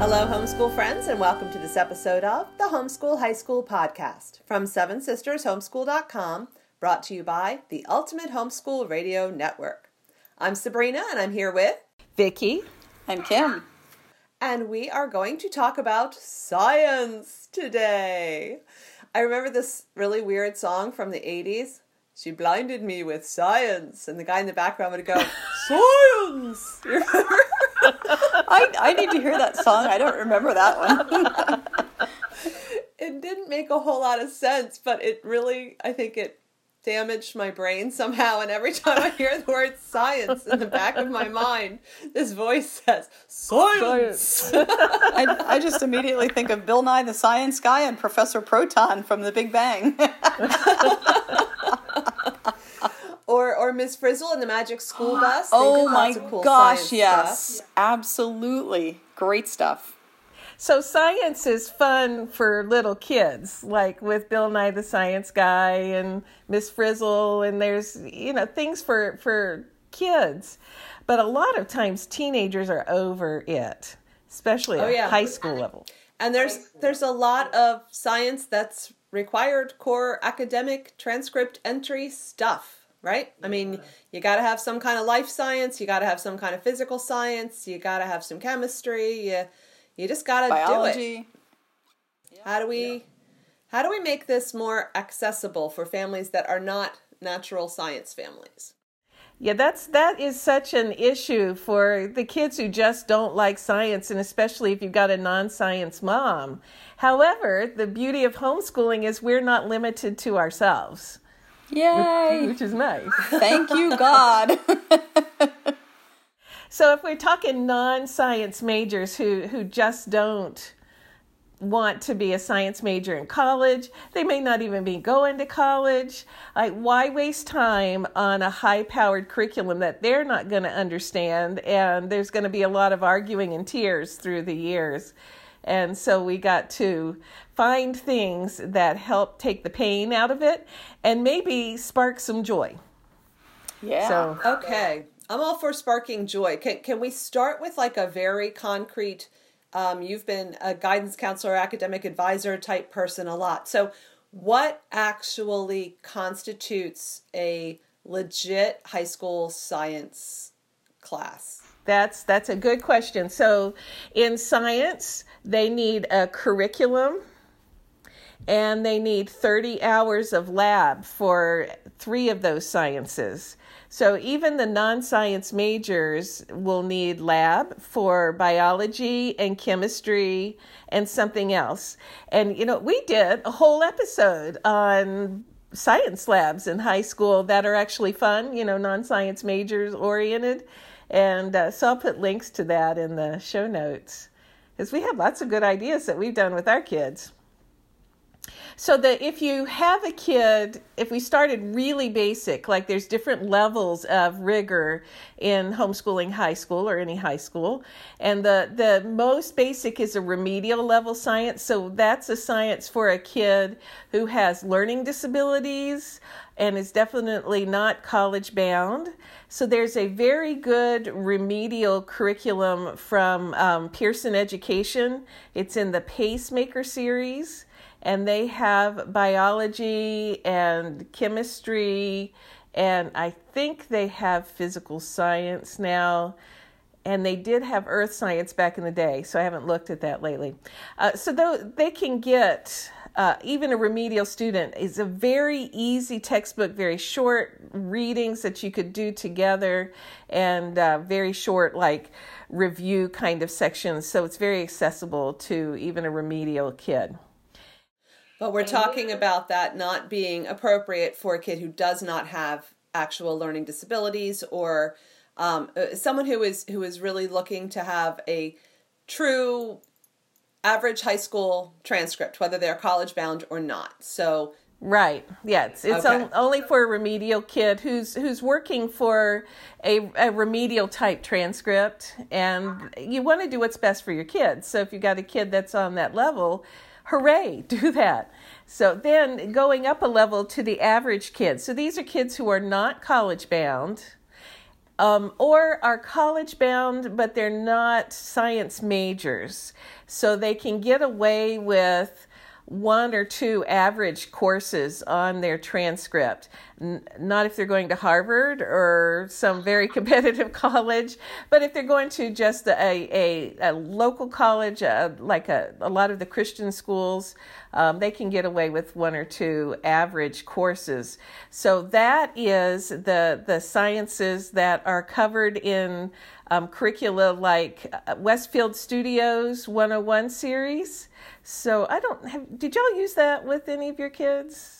Hello, homeschool friends, and welcome to this episode of the Homeschool High School Podcast from SevenSistersHomeschool.com, brought to you by the Ultimate Homeschool Radio Network. I'm Sabrina, and I'm here with Vicki. I'm Kim. And we are going to talk about science today. I remember this really weird song from the 80s. She blinded me with science. And the guy in the background would go, science! You remember? I need to hear that song. I don't remember that one. It didn't make a whole lot of sense, but it really, I think it damaged my brain somehow. And every time I hear the word science in the back of my mind, this voice says, science! I just immediately think of Bill Nye, the science guy, and Professor Proton from The Big Bang. Or Miss Frizzle in the Magic School Bus. Oh my gosh, yes. Absolutely. Great stuff. So science is fun for little kids, like with Bill Nye the Science Guy and Miss Frizzle, and there's, things for kids. But a lot of times teenagers are over it, especially at high school level. And there's a lot of science that's required core academic transcript entry stuff. Right? I mean, you got to have some kind of life science. You got to have some kind of physical science. You got to have some chemistry. You just got to do it. Yeah. How do we make this more accessible for families that are not natural science families? Yeah, that is such an issue for the kids who just don't like science, and especially if you've got a non-science mom. However, the beauty of homeschooling is we're not limited to ourselves. Yay! Which is nice. Thank you, God. So if we're talking non-science majors who just don't want to be a science major in college, they may not even be going to college. Like, why waste time on a high-powered curriculum that they're not going to understand, and there's going to be a lot of arguing and tears through the years? And so we got to find things that help take the pain out of it and maybe spark some joy. Yeah. So. Okay. I'm all for sparking joy. Can we start with like a very concrete, you've been a guidance counselor, academic advisor type person a lot. So what actually constitutes a legit high school science class? That's a good question. So in science, they need a curriculum and they need 30 hours of lab for 3 of those sciences. So even the non-science majors will need lab for biology and chemistry and something else. And, we did a whole episode on science labs in high school that are actually fun, non-science majors oriented. And so I'll put links to that in the show notes, because we have lots of good ideas that we've done with our kids. So that if you have a kid, if we started really basic, like there's different levels of rigor in homeschooling high school or any high school. And the most basic is a remedial level science. So that's a science for a kid who has learning disabilities and is definitely not college bound. So there's a very good remedial curriculum from Pearson Education. It's in the Pacemaker Series. And they have biology and chemistry, and I think they have physical science now. And they did have earth science back in the day, so I haven't looked at that lately. They can get, even a remedial student, is a very easy textbook, very short readings that you could do together, and very short, like, review kind of sections. So it's very accessible to even a remedial kid. But we're talking about that not being appropriate for a kid who does not have actual learning disabilities, or someone who is really looking to have a true average high school transcript, whether they're college bound or not. So right, yeah, it's okay. Only for a remedial kid who's working for a remedial type transcript, and you want to do what's best for your kids. So if you got a kid that's on that level. Hooray, do that. So then going up a level to the average kids. So these are kids who are not college bound or are college bound, but they're not science majors. So they can get away with one or two average courses on their transcript. Not if they're going to Harvard or some very competitive college, but if they're going to just a local college, like a lot of the Christian schools, they can get away with one or two average courses. So that is the sciences that are covered in curricula like Westfield Studios 101 series. So did y'all use that with any of your kids?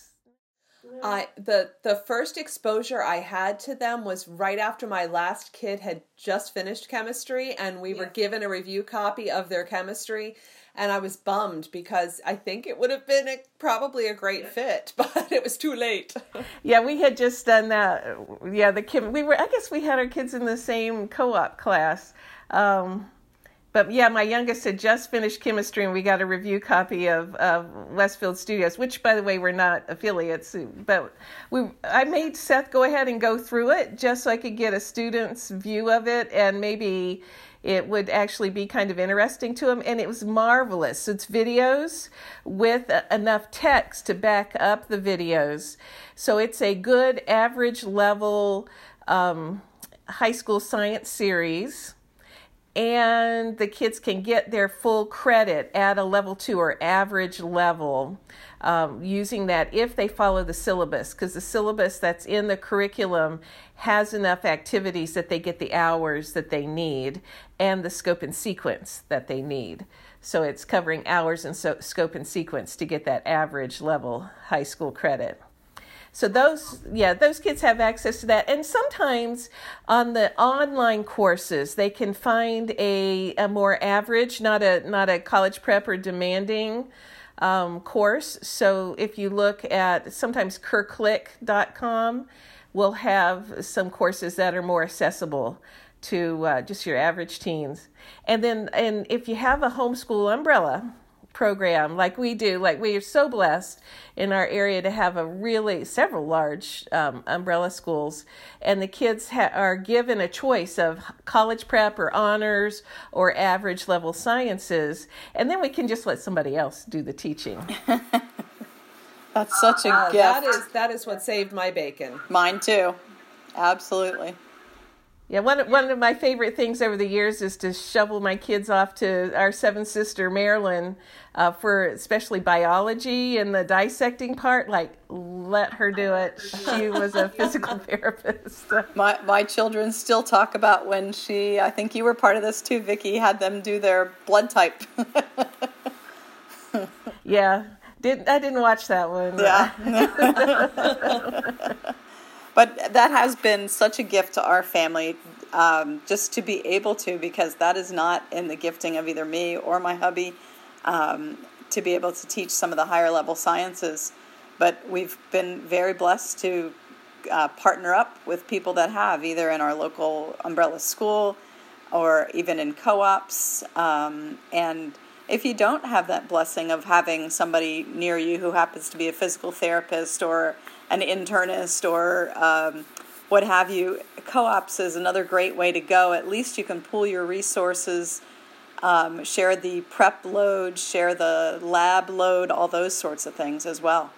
The first exposure I had to them was right after my last kid had just finished chemistry, and we were given a review copy of their chemistry, and I was bummed because I think it would have been probably a great fit, but it was too late. Yeah, we had just done that. Yeah, I guess we had our kids in the same co-op class. But yeah, my youngest had just finished chemistry, and we got a review copy of Westfield Studios, which, by the way, we're not affiliates. But I made Seth go ahead and go through it just so I could get a student's view of it, and maybe it would actually be kind of interesting to him. And it was marvelous. It's videos with enough text to back up the videos. So it's a good average level high school science series. And the kids can get their full credit at a level 2 or average level using that if they follow the syllabus, because the syllabus that's in the curriculum has enough activities that they get the hours that they need and the scope and sequence that they need. So it's covering hours and scope and sequence to get that average level high school credit. So those kids have access to that. And sometimes on the online courses, they can find a more average, not a college prep or demanding course. So if you look at, sometimes curclick.com will have some courses that are more accessible to just your average teens. And if you have a homeschool umbrella program like we do, like we are so blessed in our area to have several large umbrella schools, and the kids are given a choice of college prep or honors or average level sciences, and then we can just let somebody else do the teaching. That's such a gift. That is what saved my bacon. Mine too, absolutely. Yeah, one of my favorite things over the years is to shovel my kids off to our 7th sister, Marilyn, for especially biology and the dissecting part. Like, let her do it. She was a physical therapist. My children still talk about when I think you were part of this too, Vicki, had them do their blood type. Yeah, I didn't watch that one. Yeah. But that has been such a gift to our family, just to be able to, because that is not in the gifting of either me or my hubby, to be able to teach some of the higher level sciences. But we've been very blessed to partner up with people that have, either in our local umbrella school or even in co-ops. And if you don't have that blessing of having somebody near you who happens to be a physical therapist or an internist or what have you, co-ops is another great way to go. At least you can pool your resources, share the prep load, share the lab load, all those sorts of things as well.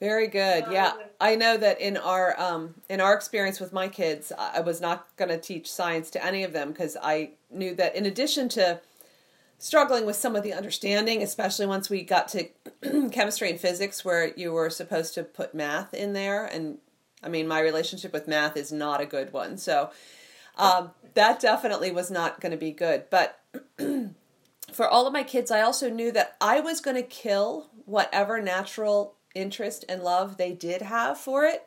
Very good. Yeah, I know that in our experience with my kids, I was not going to teach science to any of them because I knew that in addition to struggling with some of the understanding, especially once we got to chemistry and physics where you were supposed to put math in there. And I mean, my relationship with math is not a good one. So that definitely was not going to be good. But for all of my kids, I also knew that I was going to kill whatever natural interest and love they did have for it,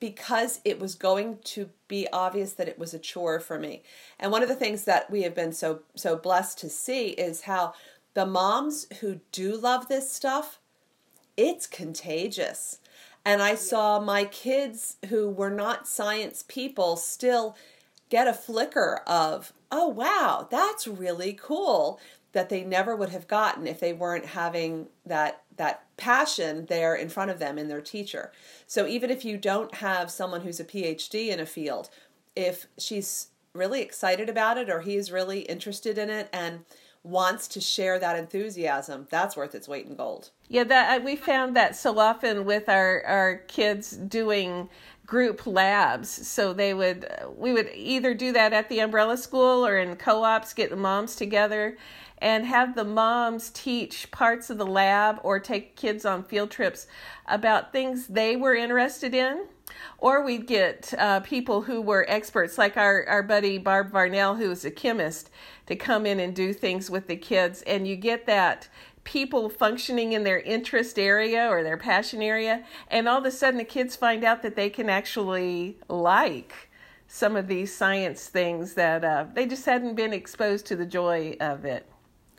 because it was going to be obvious that it was a chore for me. And one of the things that we have been so blessed to see is how the moms who do love this stuff, it's contagious. And I saw my kids who were not science people still get a flicker of, oh, wow, that's really cool, that they never would have gotten if they weren't having that passion there in front of them in their teacher. So even if you don't have someone who's a PhD in a field, if she's really excited about it or he's really interested in it and wants to share that enthusiasm, that's worth its weight in gold. Yeah, that we found that so often with our kids doing group labs. So we would either do that at the umbrella school or in co-ops, get the moms together and have the moms teach parts of the lab or take kids on field trips about things they were interested in. Or we'd get people who were experts, like our buddy Barb Varnell, who is a chemist, to come in and do things with the kids. And you get that people functioning in their interest area or their passion area. And all of a sudden the kids find out that they can actually like some of these science things that they just hadn't been exposed to the joy of it.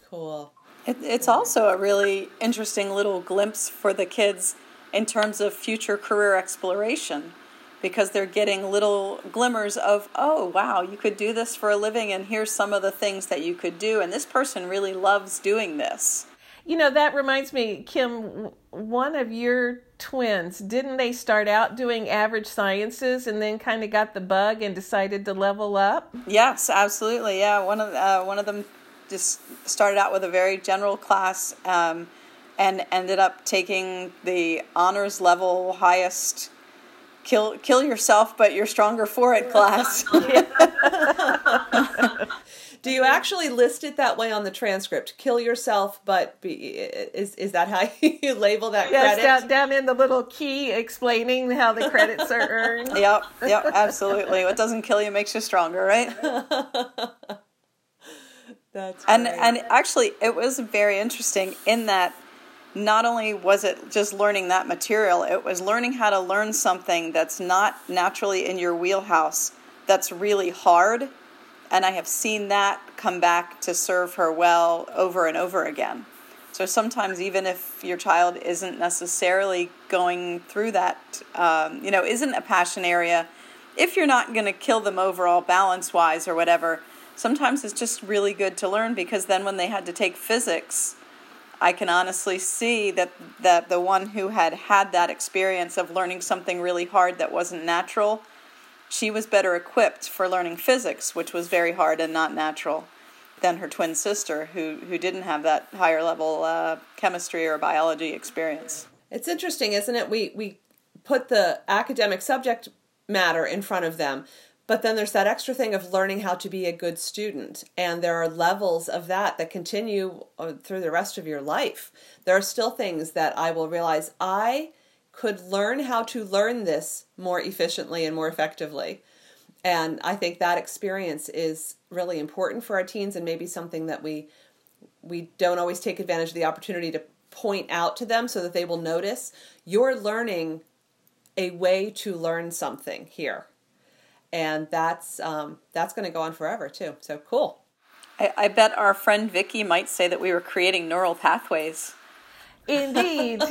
Cool. It's also a really interesting little glimpse for the kids in terms of future career exploration, because they're getting little glimmers of, oh, wow, you could do this for a living, and here's some of the things that you could do, and this person really loves doing this. You know, that reminds me, Kim, one of your twins, didn't they start out doing average sciences and then kind of got the bug and decided to level up? Yes, absolutely, yeah. One of them just started out with a very general class, and ended up taking the honors level highest kill yourself but you're stronger for it class. Do you actually list it that way on the transcript? Kill yourself, but is that how you label that credit? Yes, down in the little key explaining how the credits are earned. Yep, absolutely. What doesn't kill you makes you stronger, right? That's right. And actually it was very interesting in that not only was it just learning that material, it was learning how to learn something that's not naturally in your wheelhouse, that's really hard. And I have seen that come back to serve her well over and over again. So sometimes even if your child isn't necessarily going through that, isn't a passion area, if you're not going to kill them overall balance-wise or whatever, sometimes it's just really good to learn, because then when they had to take physics, I can honestly see that the one who had that experience of learning something really hard that wasn't natural, she was better equipped for learning physics, which was very hard and not natural, than her twin sister who didn't have that higher level chemistry or biology experience. It's interesting, isn't it? We put the academic subject matter in front of them, but then there's that extra thing of learning how to be a good student. And there are levels of that continue through the rest of your life. There are still things that I will realize I could learn how to learn this more efficiently and more effectively. And I think that experience is really important for our teens, and maybe something that we don't always take advantage of the opportunity to point out to them so that they will notice you're learning a way to learn something here. And that's going to go on forever, too. So cool. I bet our friend Vicki might say that we were creating neural pathways. Indeed.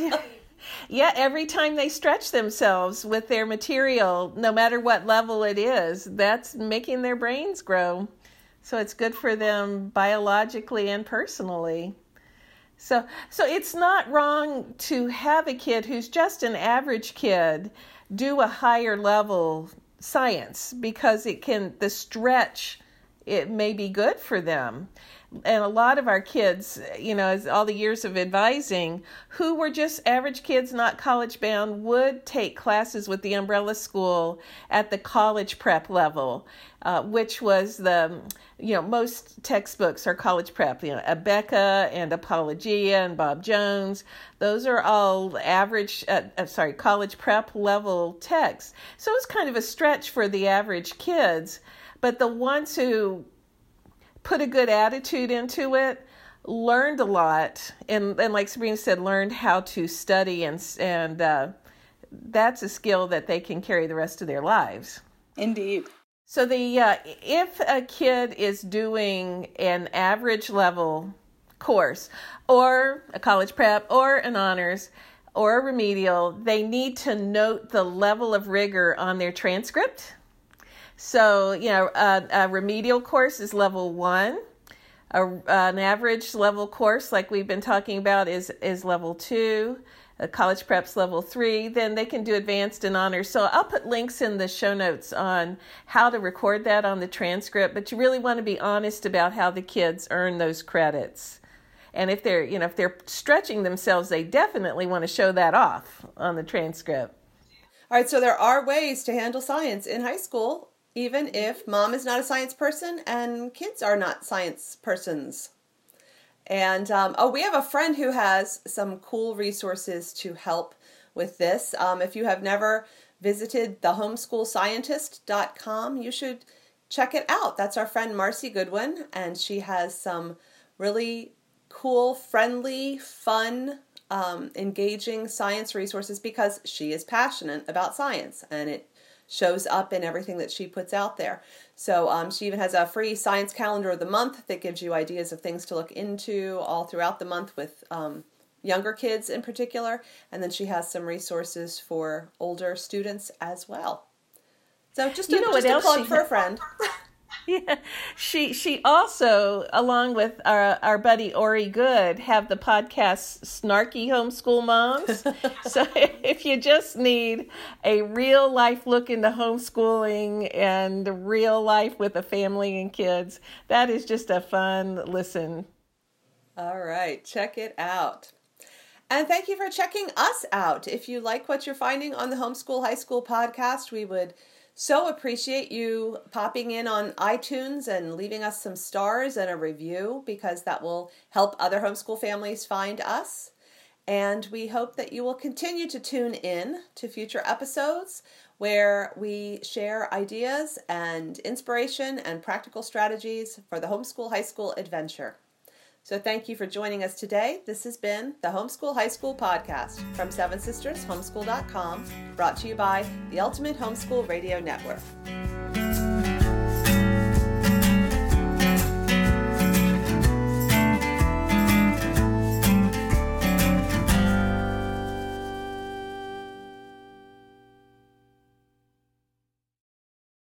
Yeah, every time they stretch themselves with their material, no matter what level it is, that's making their brains grow. So it's good for them biologically and personally. So it's not wrong to have a kid who's just an average kid do a higher level science, because it may be good for them. And a lot of our kids, as all the years of advising, who were just average kids, not college bound, would take classes with the umbrella school at the college prep level, which was most textbooks are college prep, Abeka and Apologia and Bob Jones. Those are all college prep level texts. So it was kind of a stretch for the average kids, but the ones who put a good attitude into it, learned a lot, and like Sabrina said, learned how to study, and that's a skill that they can carry the rest of their lives. Indeed. So if a kid is doing an average level course, or a college prep, or an honors, or a remedial, they need to note the level of rigor on their transcript. So, a remedial course is level 1. An average level course, like we've been talking about, is level 2. college preps level 3, then they can do advanced and honors. So I'll put links in the show notes on how to record that on the transcript, but you really want to be honest about how the kids earn those credits. And if they're, you know, if they're stretching themselves, they definitely want to show that off on the transcript. All right, so there are ways to handle science in high school, even if mom is not a science person and kids are not science persons. And, we have a friend who has some cool resources to help with this. If you have never visited thehomeschoolscientist.com, you should check it out. That's our friend Marcy Goodwin, and she has some really cool, friendly, fun, engaging science resources because she is passionate about science, and it shows up in everything that she puts out there. So she even has a free science calendar of the month that gives you ideas of things to look into all throughout the month with younger kids in particular. And then she has some resources for older students as well. So just a plug for a friend. Yeah, she also, along with our buddy Ori Good, have the podcast Snarky Homeschool Moms. So if you just need a real life look into homeschooling and the real life with a family and kids, that is just a fun listen. All right, check it out. And thank you for checking us out. If you like what you're finding on the Homeschool High School podcast, we would so appreciate you popping in on iTunes and leaving us some stars and a review, because that will help other homeschool families find us. And we hope that you will continue to tune in to future episodes where we share ideas and inspiration and practical strategies for the homeschool high school adventure. So thank you for joining us today. This has been the Homeschool High School Podcast from SevenSistersHomeschool.com, brought to you by the Ultimate Homeschool Radio Network.